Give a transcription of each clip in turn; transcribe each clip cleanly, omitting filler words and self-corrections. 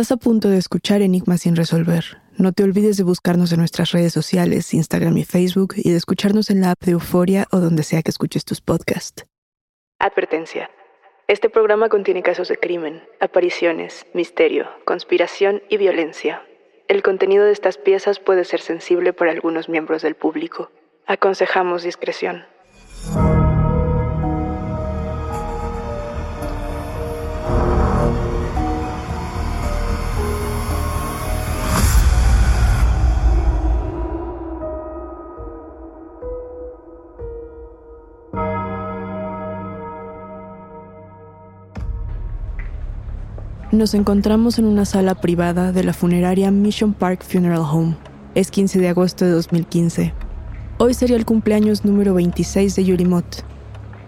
Estás a punto de escuchar Enigma sin resolver. No te olvides de buscarnos en nuestras redes sociales, Instagram y Facebook, y de escucharnos en la app de Euphoria o donde sea que escuches tus podcasts. Advertencia. Este programa contiene casos de crimen, apariciones, misterio, conspiración y violencia. El contenido de estas piezas puede ser sensible para algunos miembros del público. Aconsejamos discreción. Nos encontramos en una sala privada de la funeraria Mission Park Funeral Home. Es 15 de agosto de 2015. Hoy sería el cumpleaños número 26 de Julie Mott.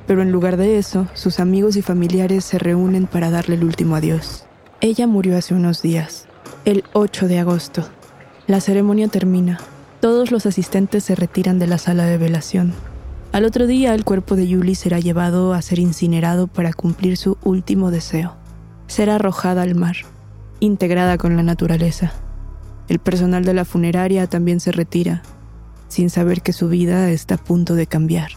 Pero en lugar de eso, sus amigos y familiares se reúnen para darle el último adiós. Ella murió hace unos días, el 8 de agosto. La ceremonia termina. Todos los asistentes se retiran de la sala de velación. Al otro día, el cuerpo de Julie será llevado a ser incinerado para cumplir su último deseo. Será arrojada al mar, integrada con la naturaleza. El personal de la funeraria también se retira, sin saber que su vida está a punto de cambiar.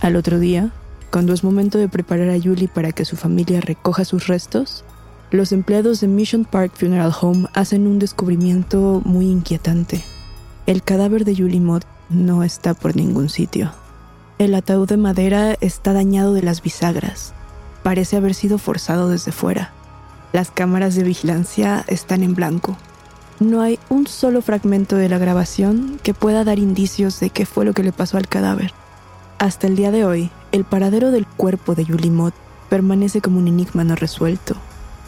Al otro día, cuando es momento de preparar a Julie para que su familia recoja sus restos, los empleados de Mission Park Funeral Home hacen un descubrimiento muy inquietante. El cadáver de Julie Mott no está por ningún sitio. El ataúd de madera está dañado de las bisagras. Parece haber sido forzado desde fuera. Las cámaras de vigilancia están en blanco. No hay un solo fragmento de la grabación que pueda dar indicios de qué fue lo que le pasó al cadáver. Hasta el día de hoy, el paradero del cuerpo de Julie Mott permanece como un enigma no resuelto.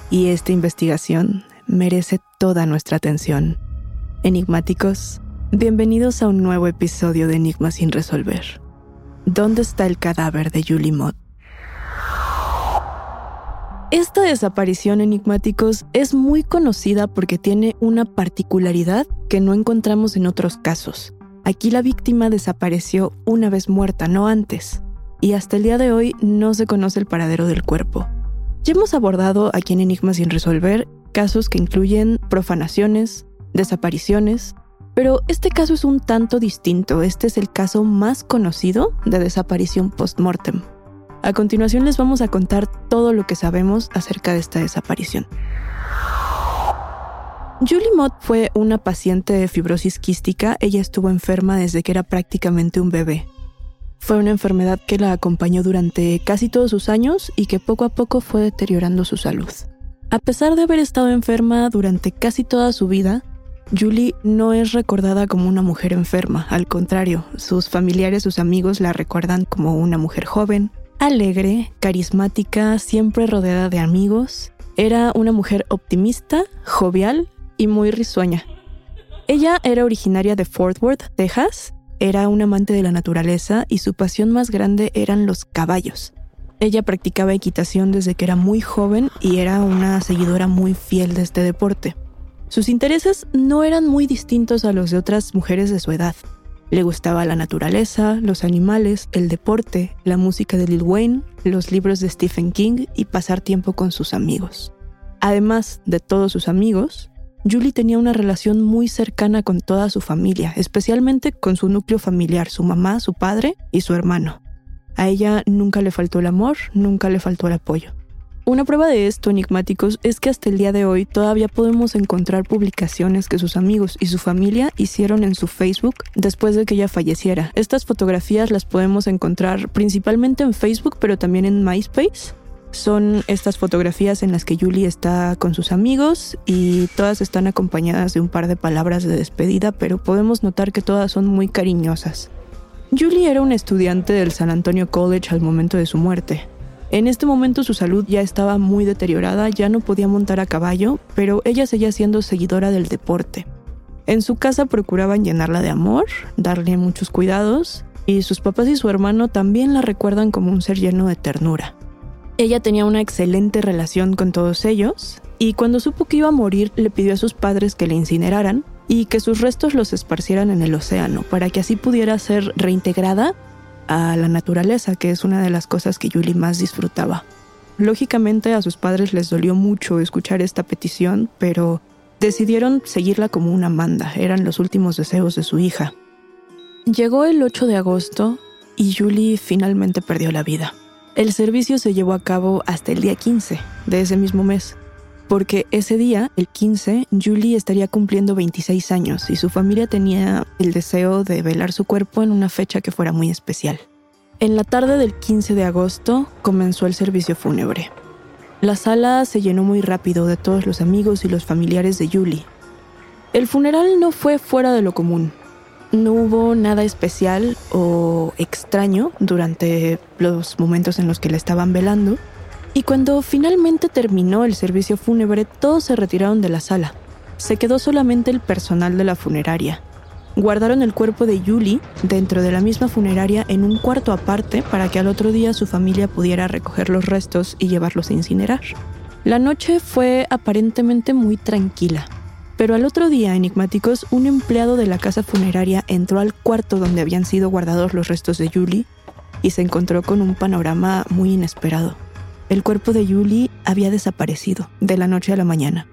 Y esta investigación merece toda nuestra atención. Enigmáticos, bienvenidos a un nuevo episodio de Enigma sin resolver. ¿Dónde está el cadáver de Julie Mott? Esta desaparición, enigmáticos, es muy conocida porque tiene una particularidad que no encontramos en otros casos. Aquí la víctima desapareció una vez muerta, no antes. Y hasta el día de hoy no se conoce el paradero del cuerpo. Ya hemos abordado aquí en Enigma sin resolver casos que incluyen profanaciones, desapariciones, pero este caso es un tanto distinto. Este es el caso más conocido de desaparición post-mortem. A continuación les vamos a contar todo lo que sabemos acerca de esta desaparición. Julie Mott fue una paciente de fibrosis quística. Ella estuvo enferma desde que era prácticamente un bebé. Fue una enfermedad que la acompañó durante casi todos sus años y que poco a poco fue deteriorando su salud. A pesar de haber estado enferma durante casi toda su vida, Julie no es recordada como una mujer enferma. Al contrario, sus familiares, sus amigos la recuerdan como una mujer joven, alegre, carismática, siempre rodeada de amigos. Era una mujer optimista, jovial y muy risueña. Ella era originaria de Fort Worth, Texas. Era un amante de la naturaleza y su pasión más grande eran los caballos. Ella practicaba equitación desde que era muy joven y era una seguidora muy fiel de este deporte. Sus intereses no eran muy distintos a los de otras mujeres de su edad. Le gustaba la naturaleza, los animales, el deporte, la música de Lil Wayne, los libros de Stephen King y pasar tiempo con sus amigos. Además de todos sus amigos, Julie tenía una relación muy cercana con toda su familia, especialmente con su núcleo familiar, su mamá, su padre y su hermano. A ella nunca le faltó el amor, nunca le faltó el apoyo. Una prueba de esto, enigmáticos, es que hasta el día de hoy todavía podemos encontrar publicaciones que sus amigos y su familia hicieron en su Facebook después de que ella falleciera. Estas fotografías las podemos encontrar principalmente en Facebook, pero también en MySpace. Son estas fotografías en las que Julie está con sus amigos y todas están acompañadas de un par de palabras de despedida, pero podemos notar que todas son muy cariñosas. Julie era una estudiante del San Antonio College al momento de su muerte. En este momento su salud ya estaba muy deteriorada, ya no podía montar a caballo, pero ella seguía siendo seguidora del deporte. En su casa procuraban llenarla de amor, darle muchos cuidados, y sus papás y su hermano también la recuerdan como un ser lleno de ternura. Ella tenía una excelente relación con todos ellos, y cuando supo que iba a morir le pidió a sus padres que la incineraran y que sus restos los esparcieran en el océano para que así pudiera ser reintegrada a la naturaleza, que es una de las cosas que Julie más disfrutaba. Lógicamente a sus padres les dolió mucho escuchar esta petición, pero decidieron seguirla como una manda. Eran los últimos deseos de su hija. Llegó el 8 de agosto y Julie finalmente perdió la vida. El servicio se llevó a cabo hasta el día 15 de ese mismo mes, porque ese día, el 15, Julie estaría cumpliendo 26 años y su familia tenía el deseo de velar su cuerpo en una fecha que fuera muy especial. En la tarde del 15 de agosto comenzó el servicio fúnebre. La sala se llenó muy rápido de todos los amigos y los familiares de Julie. El funeral no fue fuera de lo común. No hubo nada especial o extraño durante los momentos en los que la estaban velando. Y cuando finalmente terminó el servicio fúnebre, todos se retiraron de la sala. Se quedó solamente el personal de la funeraria. Guardaron el cuerpo de Julie dentro de la misma funeraria en un cuarto aparte para que al otro día su familia pudiera recoger los restos y llevarlos a incinerar. La noche fue aparentemente muy tranquila, pero al otro día, enigmáticos, un empleado de la casa funeraria entró al cuarto donde habían sido guardados los restos de Julie y se encontró con un panorama muy inesperado. El cuerpo de Julie había desaparecido de la noche a la mañana.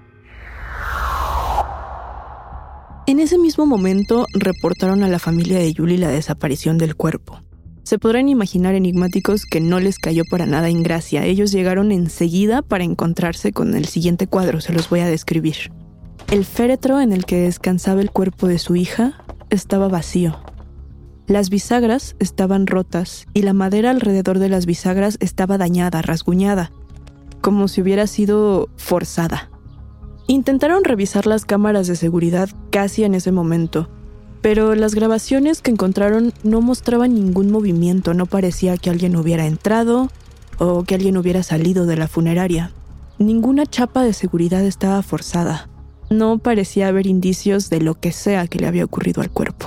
En ese mismo momento, reportaron a la familia de Julie la desaparición del cuerpo. Se podrán imaginar, enigmáticos, que no les cayó para nada en gracia. Ellos llegaron enseguida para encontrarse con el siguiente cuadro, se los voy a describir. El féretro en el que descansaba el cuerpo de su hija estaba vacío. Las bisagras estaban rotas y la madera alrededor de las bisagras estaba dañada, rasguñada, como si hubiera sido forzada. Intentaron revisar las cámaras de seguridad casi en ese momento, pero las grabaciones que encontraron no mostraban ningún movimiento, no parecía que alguien hubiera entrado o que alguien hubiera salido de la funeraria. Ninguna chapa de seguridad estaba forzada. No parecía haber indicios de lo que sea que le había ocurrido al cuerpo.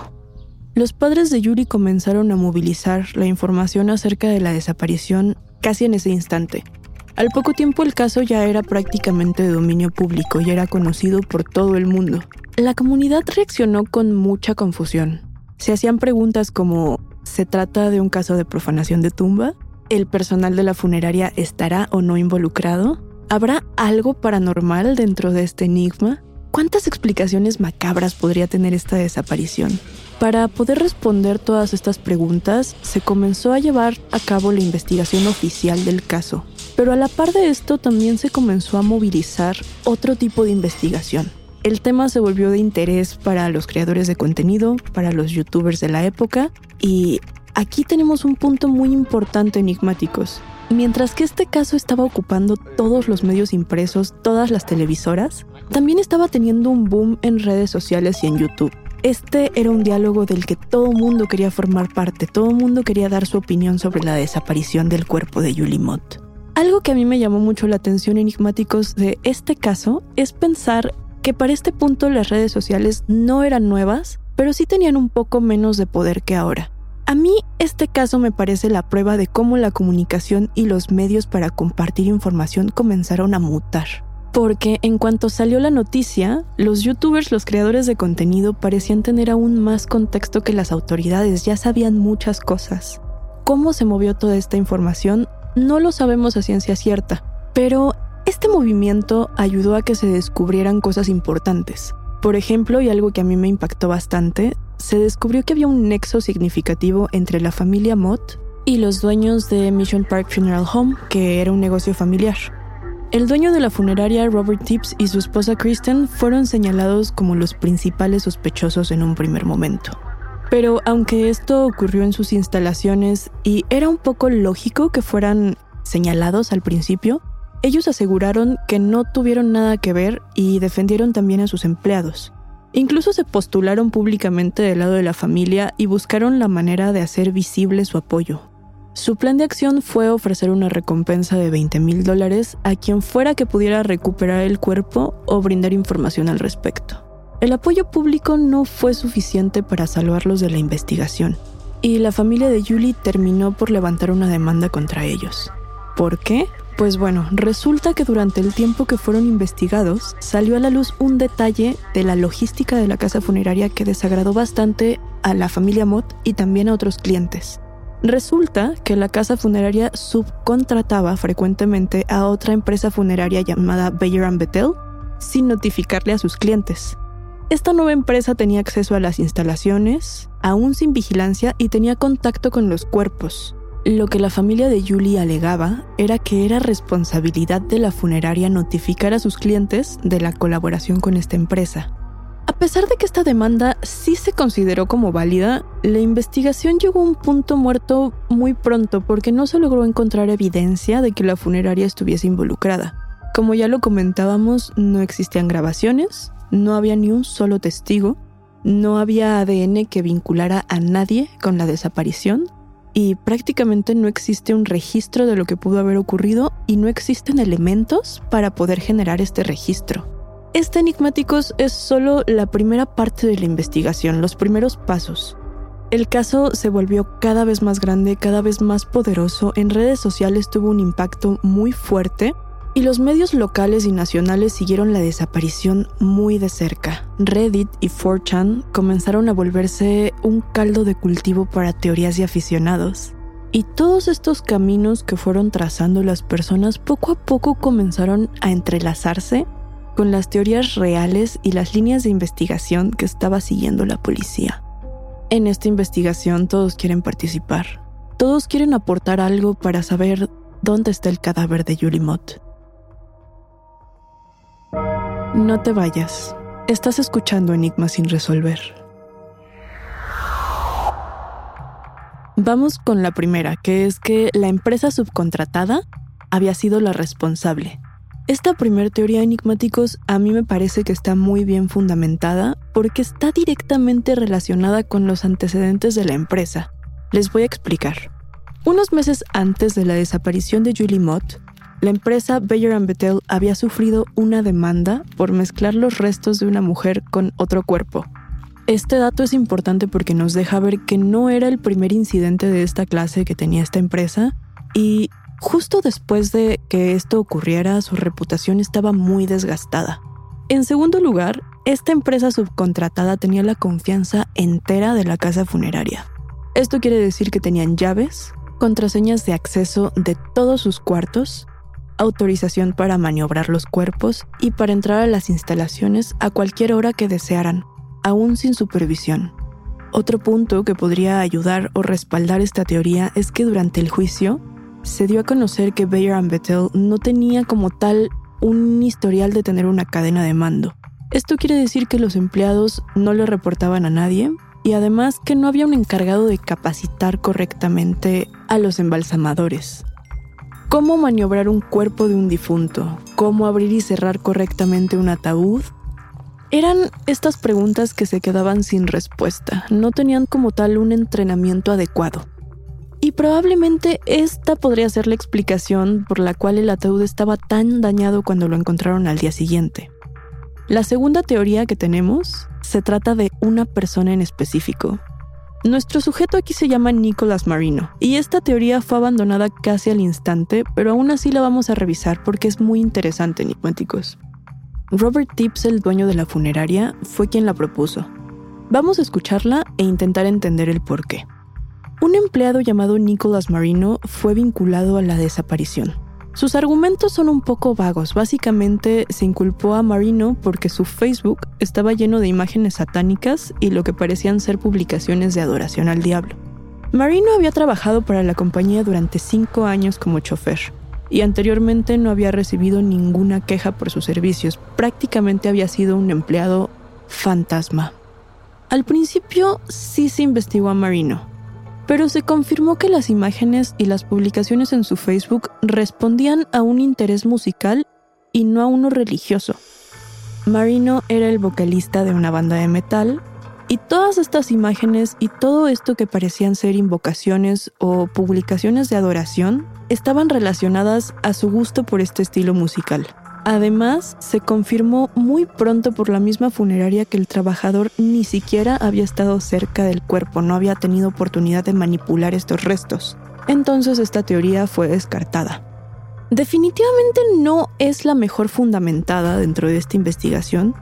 Los padres de Julie comenzaron a movilizar la información acerca de la desaparición casi en ese instante. Al poco tiempo el caso ya era prácticamente de dominio público y era conocido por todo el mundo. La comunidad reaccionó con mucha confusión. Se hacían preguntas como, ¿se trata de un caso de profanación de tumba? ¿El personal de la funeraria estará o no involucrado? ¿Habrá algo paranormal dentro de este enigma? ¿Cuántas explicaciones macabras podría tener esta desaparición? Para poder responder todas estas preguntas, se comenzó a llevar a cabo la investigación oficial del caso. Pero a la par de esto también se comenzó a movilizar otro tipo de investigación. El tema se volvió de interés para los creadores de contenido, para los youtubers de la época, y aquí tenemos un punto muy importante, enigmáticos. Mientras que este caso estaba ocupando todos los medios impresos, todas las televisoras, también estaba teniendo un boom en redes sociales y en YouTube. Este era un diálogo del que todo mundo quería formar parte, todo mundo quería dar su opinión sobre la desaparición del cuerpo de Julie Mott. Algo que a mí me llamó mucho la atención, enigmáticos, de este caso es pensar que para este punto las redes sociales no eran nuevas, pero sí tenían un poco menos de poder que ahora. A mí este caso me parece la prueba de cómo la comunicación y los medios para compartir información comenzaron a mutar. Porque en cuanto salió la noticia, los youtubers, los creadores de contenido, parecían tener aún más contexto que las autoridades, ya sabían muchas cosas. ¿Cómo se movió toda esta información? No lo sabemos a ciencia cierta, pero este movimiento ayudó a que se descubrieran cosas importantes. Por ejemplo, y algo que a mí me impactó bastante, se descubrió que había un nexo significativo entre la familia Mott y los dueños de Mission Park Funeral Home, que era un negocio familiar. El dueño de la funeraria, Robert Tips, y su esposa Kristen fueron señalados como los principales sospechosos en un primer momento. Pero aunque esto ocurrió en sus instalaciones y era un poco lógico que fueran señalados al principio, ellos aseguraron que no tuvieron nada que ver y defendieron también a sus empleados. Incluso se postularon públicamente del lado de la familia y buscaron la manera de hacer visible su apoyo. Su plan de acción fue ofrecer una recompensa de $20,000 a quien fuera que pudiera recuperar el cuerpo o brindar información al respecto. El apoyo público no fue suficiente para salvarlos de la investigación, y la familia de Julie terminó por levantar una demanda contra ellos. ¿Por qué? Pues bueno, resulta que durante el tiempo que fueron investigados, salió a la luz un detalle de la logística de la casa funeraria que desagradó bastante a la familia Mott y también a otros clientes. Resulta que la casa funeraria subcontrataba frecuentemente a otra empresa funeraria llamada Bayer & Bettel sin notificarle a sus clientes. Esta nueva empresa tenía acceso a las instalaciones, aún sin vigilancia, y tenía contacto con los cuerpos. Lo que la familia de Julie alegaba era que era responsabilidad de la funeraria notificar a sus clientes de la colaboración con esta empresa. A pesar de que esta demanda sí se consideró como válida, la investigación llegó a un punto muerto muy pronto porque no se logró encontrar evidencia de que la funeraria estuviese involucrada. Como ya lo comentábamos, no existían grabaciones, no había ni un solo testigo, no había ADN que vinculara a nadie con la desaparición y prácticamente no existe un registro de lo que pudo haber ocurrido y no existen elementos para poder generar este registro. Este Enigmáticos es solo la primera parte de la investigación, los primeros pasos. El caso se volvió cada vez más grande, cada vez más poderoso, en redes sociales tuvo un impacto muy fuerte y los medios locales y nacionales siguieron la desaparición muy de cerca. Reddit y 4chan comenzaron a volverse un caldo de cultivo para teorías y aficionados. Y todos estos caminos que fueron trazando las personas poco a poco comenzaron a entrelazarse con las teorías reales y las líneas de investigación que estaba siguiendo la policía. En esta investigación todos quieren participar. Todos quieren aportar algo para saber dónde está el cadáver de Julie Mott. No te vayas. Estás escuchando Enigmas sin resolver. Vamos con la primera, que es que la empresa subcontratada había sido la responsable. Esta primera teoría, Enigmáticos, a mí me parece que está muy bien fundamentada porque está directamente relacionada con los antecedentes de la empresa. Les voy a explicar. Unos meses antes de la desaparición de Julie Mott, la empresa Bayer & Bettel había sufrido una demanda por mezclar los restos de una mujer con otro cuerpo. Este dato es importante porque nos deja ver que no era el primer incidente de esta clase que tenía esta empresa y justo después de que esto ocurriera, su reputación estaba muy desgastada. En segundo lugar, esta empresa subcontratada tenía la confianza entera de la casa funeraria. Esto quiere decir que tenían llaves, contraseñas de acceso de todos sus cuartos, autorización para maniobrar los cuerpos y para entrar a las instalaciones a cualquier hora que desearan, aún sin supervisión. Otro punto que podría ayudar o respaldar esta teoría es que durante el juicio, se dio a conocer que Bayer & Bettel no tenía como tal un historial de tener una cadena de mando. Esto quiere decir que los empleados no le reportaban a nadie y además que no había un encargado de capacitar correctamente a los embalsamadores. ¿Cómo maniobrar un cuerpo de un difunto? ¿Cómo abrir y cerrar correctamente un ataúd? Eran estas preguntas que se quedaban sin respuesta. No tenían como tal un entrenamiento adecuado. Y probablemente esta podría ser la explicación por la cual el ataúd estaba tan dañado cuando lo encontraron al día siguiente. La segunda teoría que tenemos se trata de una persona en específico. Nuestro sujeto aquí se llama Nicolás Marino, y esta teoría fue abandonada casi al instante, pero aún así la vamos a revisar porque es muy interesante, Enigmáticos. Robert Tips, el dueño de la funeraria, fue quien la propuso. Vamos a escucharla e intentar entender el porqué. Un empleado llamado Nicolás Marino fue vinculado a la desaparición. Sus argumentos son un poco vagos. Básicamente, se inculpó a Marino porque su Facebook estaba lleno de imágenes satánicas y lo que parecían ser publicaciones de adoración al diablo. Marino había trabajado para la compañía durante 5 años como chofer y anteriormente no había recibido ninguna queja por sus servicios. Prácticamente había sido un empleado fantasma. Al principio sí se investigó a Marino, pero se confirmó que las imágenes y las publicaciones en su Facebook respondían a un interés musical y no a uno religioso. Marino era el vocalista de una banda de metal, y todas estas imágenes y todo esto que parecían ser invocaciones o publicaciones de adoración estaban relacionadas a su gusto por este estilo musical. Además, se confirmó muy pronto por la misma funeraria que el trabajador ni siquiera había estado cerca del cuerpo, no había tenido oportunidad de manipular estos restos. Entonces, esta teoría fue descartada. Definitivamente no es la mejor fundamentada dentro de esta investigación,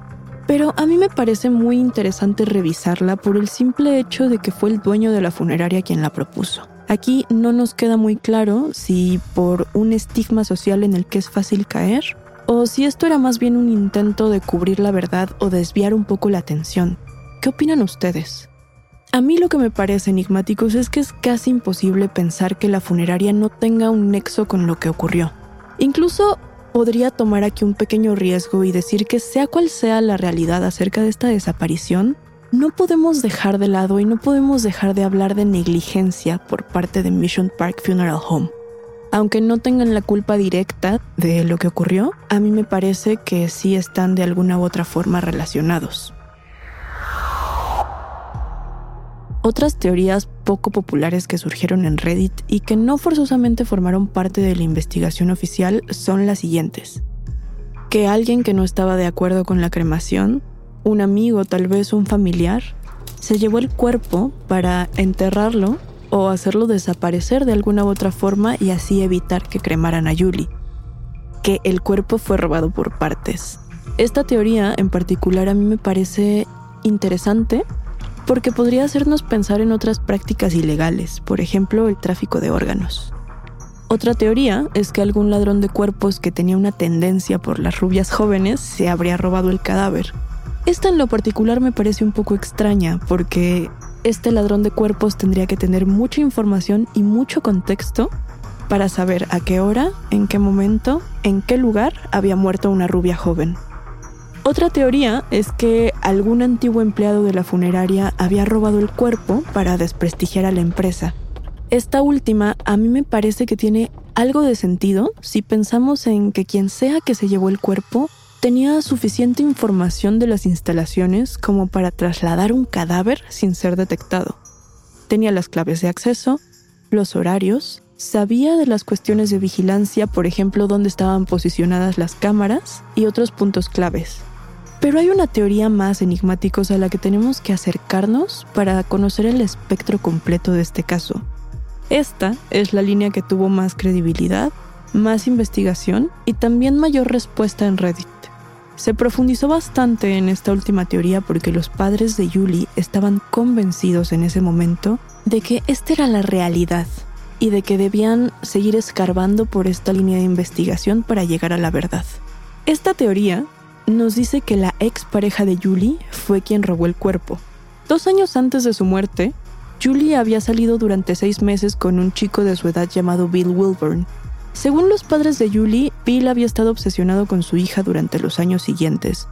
pero a mí me parece muy interesante revisarla por el simple hecho de que fue el dueño de la funeraria quien la propuso. Aquí no nos queda muy claro si por un estigma social en el que es fácil caer, o si esto era más bien un intento de cubrir la verdad o desviar un poco la atención. ¿Qué opinan ustedes? A mí lo que me parece, enigmáticos, es que es casi imposible pensar que la funeraria no tenga un nexo con lo que ocurrió. Incluso podría tomar aquí un pequeño riesgo y decir que sea cual sea la realidad acerca de esta desaparición, no podemos dejar de lado y no podemos dejar de hablar de negligencia por parte de Mission Park Funeral Home. Aunque no tengan la culpa directa de lo que ocurrió, a mí me parece que sí están de alguna u otra forma relacionados. Otras teorías poco populares que surgieron en Reddit y que no forzosamente formaron parte de la investigación oficial son las siguientes. Que alguien que no estaba de acuerdo con la cremación, un amigo, tal vez un familiar, se llevó el cuerpo para enterrarlo o hacerlo desaparecer de alguna u otra forma y así evitar que cremaran a Julie. Que el cuerpo fue robado por partes. Esta teoría en particular a mí me parece interesante porque podría hacernos pensar en otras prácticas ilegales, por ejemplo, el tráfico de órganos. Otra teoría es que algún ladrón de cuerpos que tenía una tendencia por las rubias jóvenes se habría robado el cadáver. Esta en lo particular me parece un poco extraña porque este ladrón de cuerpos tendría que tener mucha información y mucho contexto para saber a qué hora, en qué momento, en qué lugar había muerto una rubia joven. Otra teoría es que algún antiguo empleado de la funeraria había robado el cuerpo para desprestigiar a la empresa. Esta última a mí me parece que tiene algo de sentido si pensamos en que quien sea que se llevó el cuerpo tenía suficiente información de las instalaciones como para trasladar un cadáver sin ser detectado. Tenía las claves de acceso, los horarios, sabía de las cuestiones de vigilancia, por ejemplo, dónde estaban posicionadas las cámaras y otros puntos claves. Pero hay una teoría más, enigmáticos, a la que tenemos que acercarnos para conocer el espectro completo de este caso. Esta es la línea que tuvo más credibilidad, más investigación y también mayor respuesta en Reddit. Se profundizó bastante en esta última teoría porque los padres de Julie estaban convencidos en ese momento de que esta era la realidad y de que debían seguir escarbando por esta línea de investigación para llegar a la verdad. Esta teoría nos dice que la expareja de Julie fue quien robó el cuerpo. 2 años antes de su muerte, Julie había salido durante 6 meses con un chico de su edad llamado Bill Wilburn. Según los padres de Julie, Bill había estado obsesionado con su hija durante los años siguientes.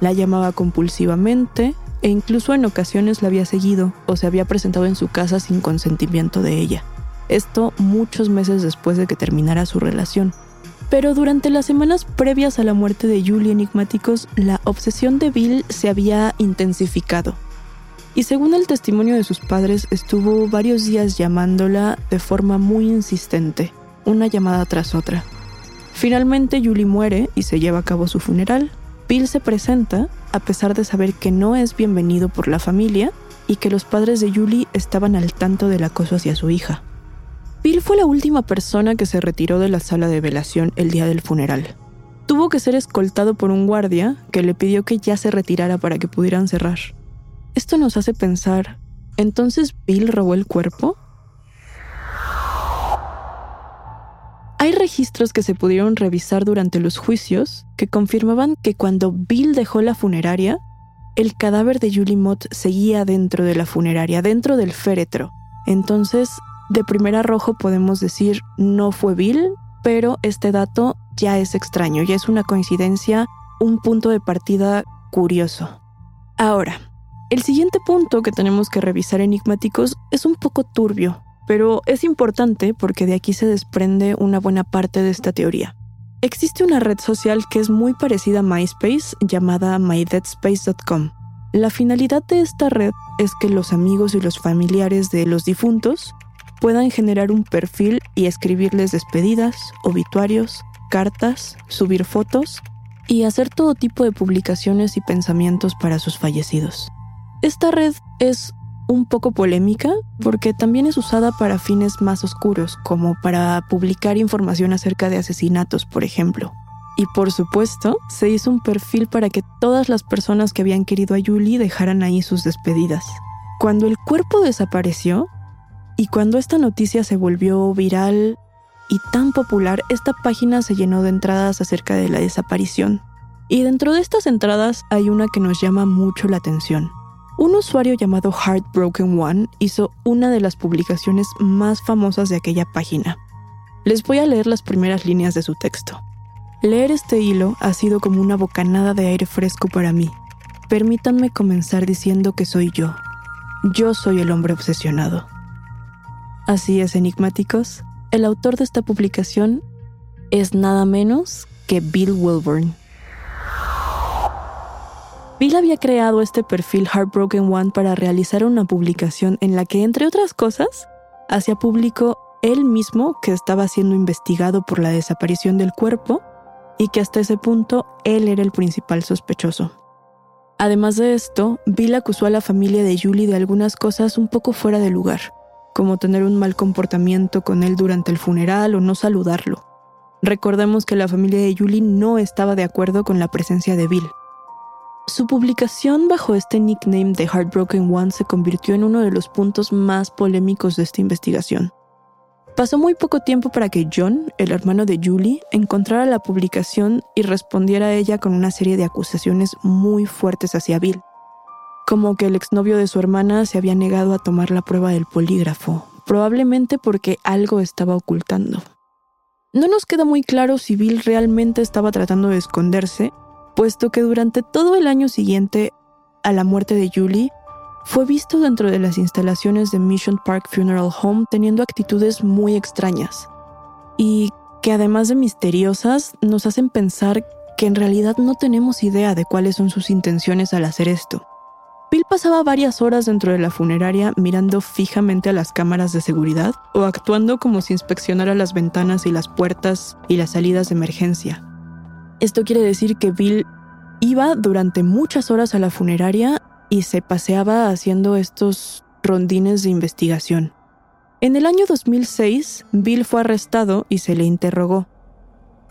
La llamaba compulsivamente e incluso en ocasiones la había seguido o se había presentado en su casa sin consentimiento de ella. Esto muchos meses después de que terminara su relación. Pero durante las semanas previas a la muerte de Julie, enigmáticos, la obsesión de Bill se había intensificado. Y según el testimonio de sus padres, estuvo varios días llamándola de forma muy insistente, una llamada tras otra. Finalmente Julie muere y se lleva a cabo su funeral. Bill se presenta, a pesar de saber que no es bienvenido por la familia y que los padres de Julie estaban al tanto del acoso hacia su hija. Bill fue la última persona que se retiró de la sala de velación el día del funeral. Tuvo que ser escoltado por un guardia que le pidió que ya se retirara para que pudieran cerrar. Esto nos hace pensar, ¿entonces Bill robó el cuerpo? Hay registros que se pudieron revisar durante los juicios que confirmaban que cuando Bill dejó la funeraria, el cadáver de Julie Mott seguía dentro de la funeraria, dentro del féretro. Entonces, de primer arrojo podemos decir no fue Bill, pero este dato ya es extraño, ya es una coincidencia, un punto de partida curioso. Ahora, el siguiente punto que tenemos que revisar, enigmáticos, es un poco turbio, pero es importante porque de aquí se desprende una buena parte de esta teoría. Existe una red social que es muy parecida a MySpace llamada MyDeathSpace.com. La finalidad de esta red es que los amigos y los familiares de los difuntos puedan generar un perfil y escribirles despedidas, obituarios, cartas, subir fotos y hacer todo tipo de publicaciones y pensamientos para sus fallecidos. Esta red es un poco polémica porque también es usada para fines más oscuros, como para publicar información acerca de asesinatos, por ejemplo. Y por supuesto, se hizo un perfil para que todas las personas que habían querido a Julie dejaran ahí sus despedidas. Cuando el cuerpo desapareció, Y cuando esta noticia se volvió viral y tan popular, esta página se llenó de entradas acerca de la desaparición. Y dentro de estas entradas hay una que nos llama mucho la atención. Un usuario llamado Heartbroken One hizo una de las publicaciones más famosas de aquella página. Les voy a leer las primeras líneas de su texto. Leer este hilo ha sido como una bocanada de aire fresco para mí. Permítanme comenzar diciendo que soy yo. Yo soy el hombre obsesionado. Así es, enigmáticos. El autor de esta publicación es nada menos que Bill Wilburn. Bill había creado este perfil Heartbroken One para realizar una publicación en la que, entre otras cosas, hacía público él mismo que estaba siendo investigado por la desaparición del cuerpo y que hasta ese punto él era el principal sospechoso. Además de esto, Bill acusó a la familia de Julie de algunas cosas un poco fuera de lugar, como tener un mal comportamiento con él durante el funeral o no saludarlo. Recordemos que la familia de Julie no estaba de acuerdo con la presencia de Bill. Su publicación bajo este nickname de Heartbroken One se convirtió en uno de los puntos más polémicos de esta investigación. Pasó muy poco tiempo para que John, el hermano de Julie, encontrara la publicación y respondiera a ella con una serie de acusaciones muy fuertes hacia Bill, como que el exnovio de su hermana se había negado a tomar la prueba del polígrafo, probablemente porque algo estaba ocultando. No nos queda muy claro si Bill realmente estaba tratando de esconderse, puesto que durante todo el año siguiente a la muerte de Julie, fue visto dentro de las instalaciones de Mission Park Funeral Home teniendo actitudes muy extrañas y que además de misteriosas nos hacen pensar que en realidad no tenemos idea de cuáles son sus intenciones al hacer esto. Bill pasaba varias horas dentro de la funeraria mirando fijamente a las cámaras de seguridad o actuando como si inspeccionara las ventanas y las puertas y las salidas de emergencia. Esto quiere decir que Bill iba durante muchas horas a la funeraria y se paseaba haciendo estos rondines de investigación. En el año 2006, Bill fue arrestado y se le interrogó.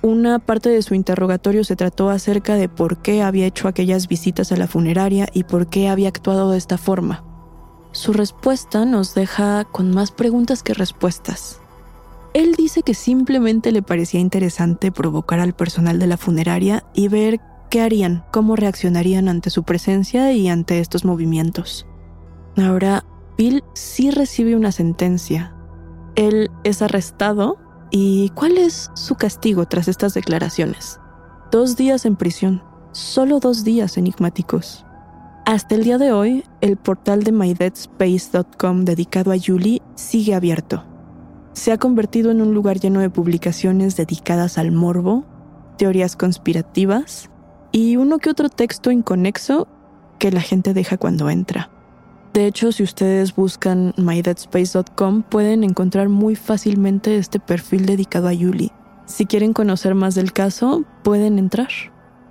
Una parte de su interrogatorio se trató acerca de por qué había hecho aquellas visitas a la funeraria y por qué había actuado de esta forma. Su respuesta nos deja con más preguntas que respuestas. Él dice que simplemente le parecía interesante provocar al personal de la funeraria y ver qué harían, cómo reaccionarían ante su presencia y ante estos movimientos. Ahora, Bill sí recibe una sentencia. Él es arrestado y ¿cuál es su castigo tras estas declaraciones? 2 días en prisión. Solo 2 días, enigmáticos. Hasta el día de hoy, el portal de MyDeathSpace.com dedicado a Julie sigue abierto. Se ha convertido en un lugar lleno de publicaciones dedicadas al morbo, teorías conspirativas y uno que otro texto inconexo que la gente deja cuando entra. De hecho, si ustedes buscan MyDeathSpace.com pueden encontrar muy fácilmente este perfil dedicado a Julie. Si quieren conocer más del caso, pueden entrar.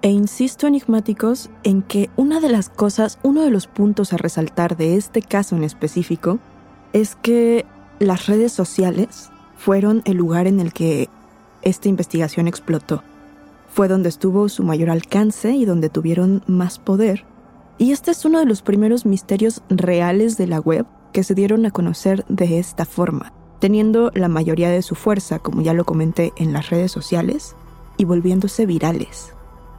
E insisto, enigmáticos, en que uno de los puntos a resaltar de este caso en específico es que las redes sociales fueron el lugar en el que esta investigación explotó. Fue donde estuvo su mayor alcance y donde tuvieron más poder. Y este es uno de los primeros misterios reales de la web que se dieron a conocer de esta forma, teniendo la mayoría de su fuerza, como ya lo comenté, en las redes sociales y volviéndose virales.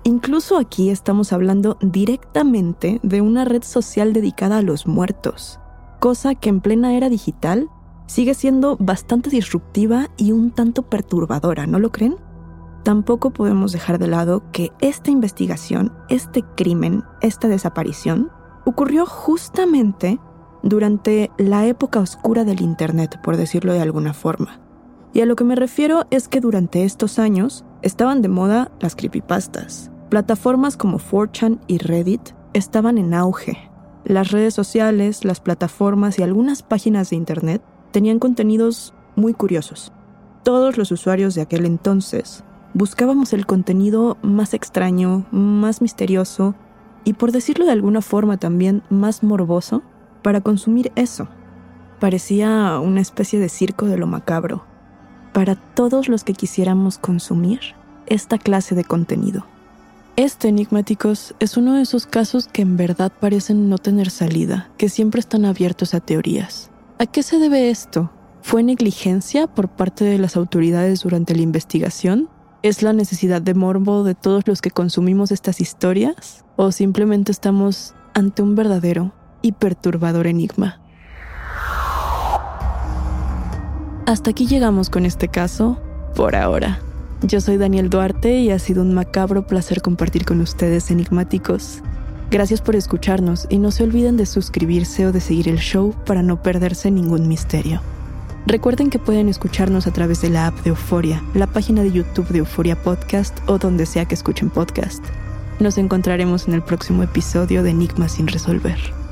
Incluso aquí estamos hablando directamente de una red social dedicada a los muertos, cosa que en plena era digital sigue siendo bastante disruptiva y un tanto perturbadora, ¿no lo creen? Tampoco podemos dejar de lado que esta investigación, este crimen, esta desaparición, ocurrió justamente durante la época oscura del Internet, por decirlo de alguna forma. Y a lo que me refiero es que durante estos años estaban de moda las creepypastas. Plataformas como 4chan y Reddit estaban en auge. Las redes sociales, las plataformas y algunas páginas de Internet tenían contenidos muy curiosos. Todos los usuarios de aquel entonces buscábamos el contenido más extraño, más misterioso y, por decirlo de alguna forma también, más morboso para consumir eso. Parecía una especie de circo de lo macabro para todos los que quisiéramos consumir esta clase de contenido. Este, enigmáticos, es uno de esos casos que en verdad parecen no tener salida, que siempre están abiertos a teorías. ¿A qué se debe esto? ¿Fue negligencia por parte de las autoridades durante la investigación? ¿Es la necesidad de morbo de todos los que consumimos estas historias? ¿O simplemente estamos ante un verdadero y perturbador enigma? Hasta aquí llegamos con este caso, por ahora. Yo soy Daniel Duarte y ha sido un macabro placer compartir con ustedes, enigmáticos. Gracias por escucharnos y no se olviden de suscribirse o de seguir el show para no perderse ningún misterio. Recuerden que pueden escucharnos a través de la app de Euphoria, la página de YouTube de Euphoria Podcast o donde sea que escuchen podcast. Nos encontraremos en el próximo episodio de Enigmas sin Resolver.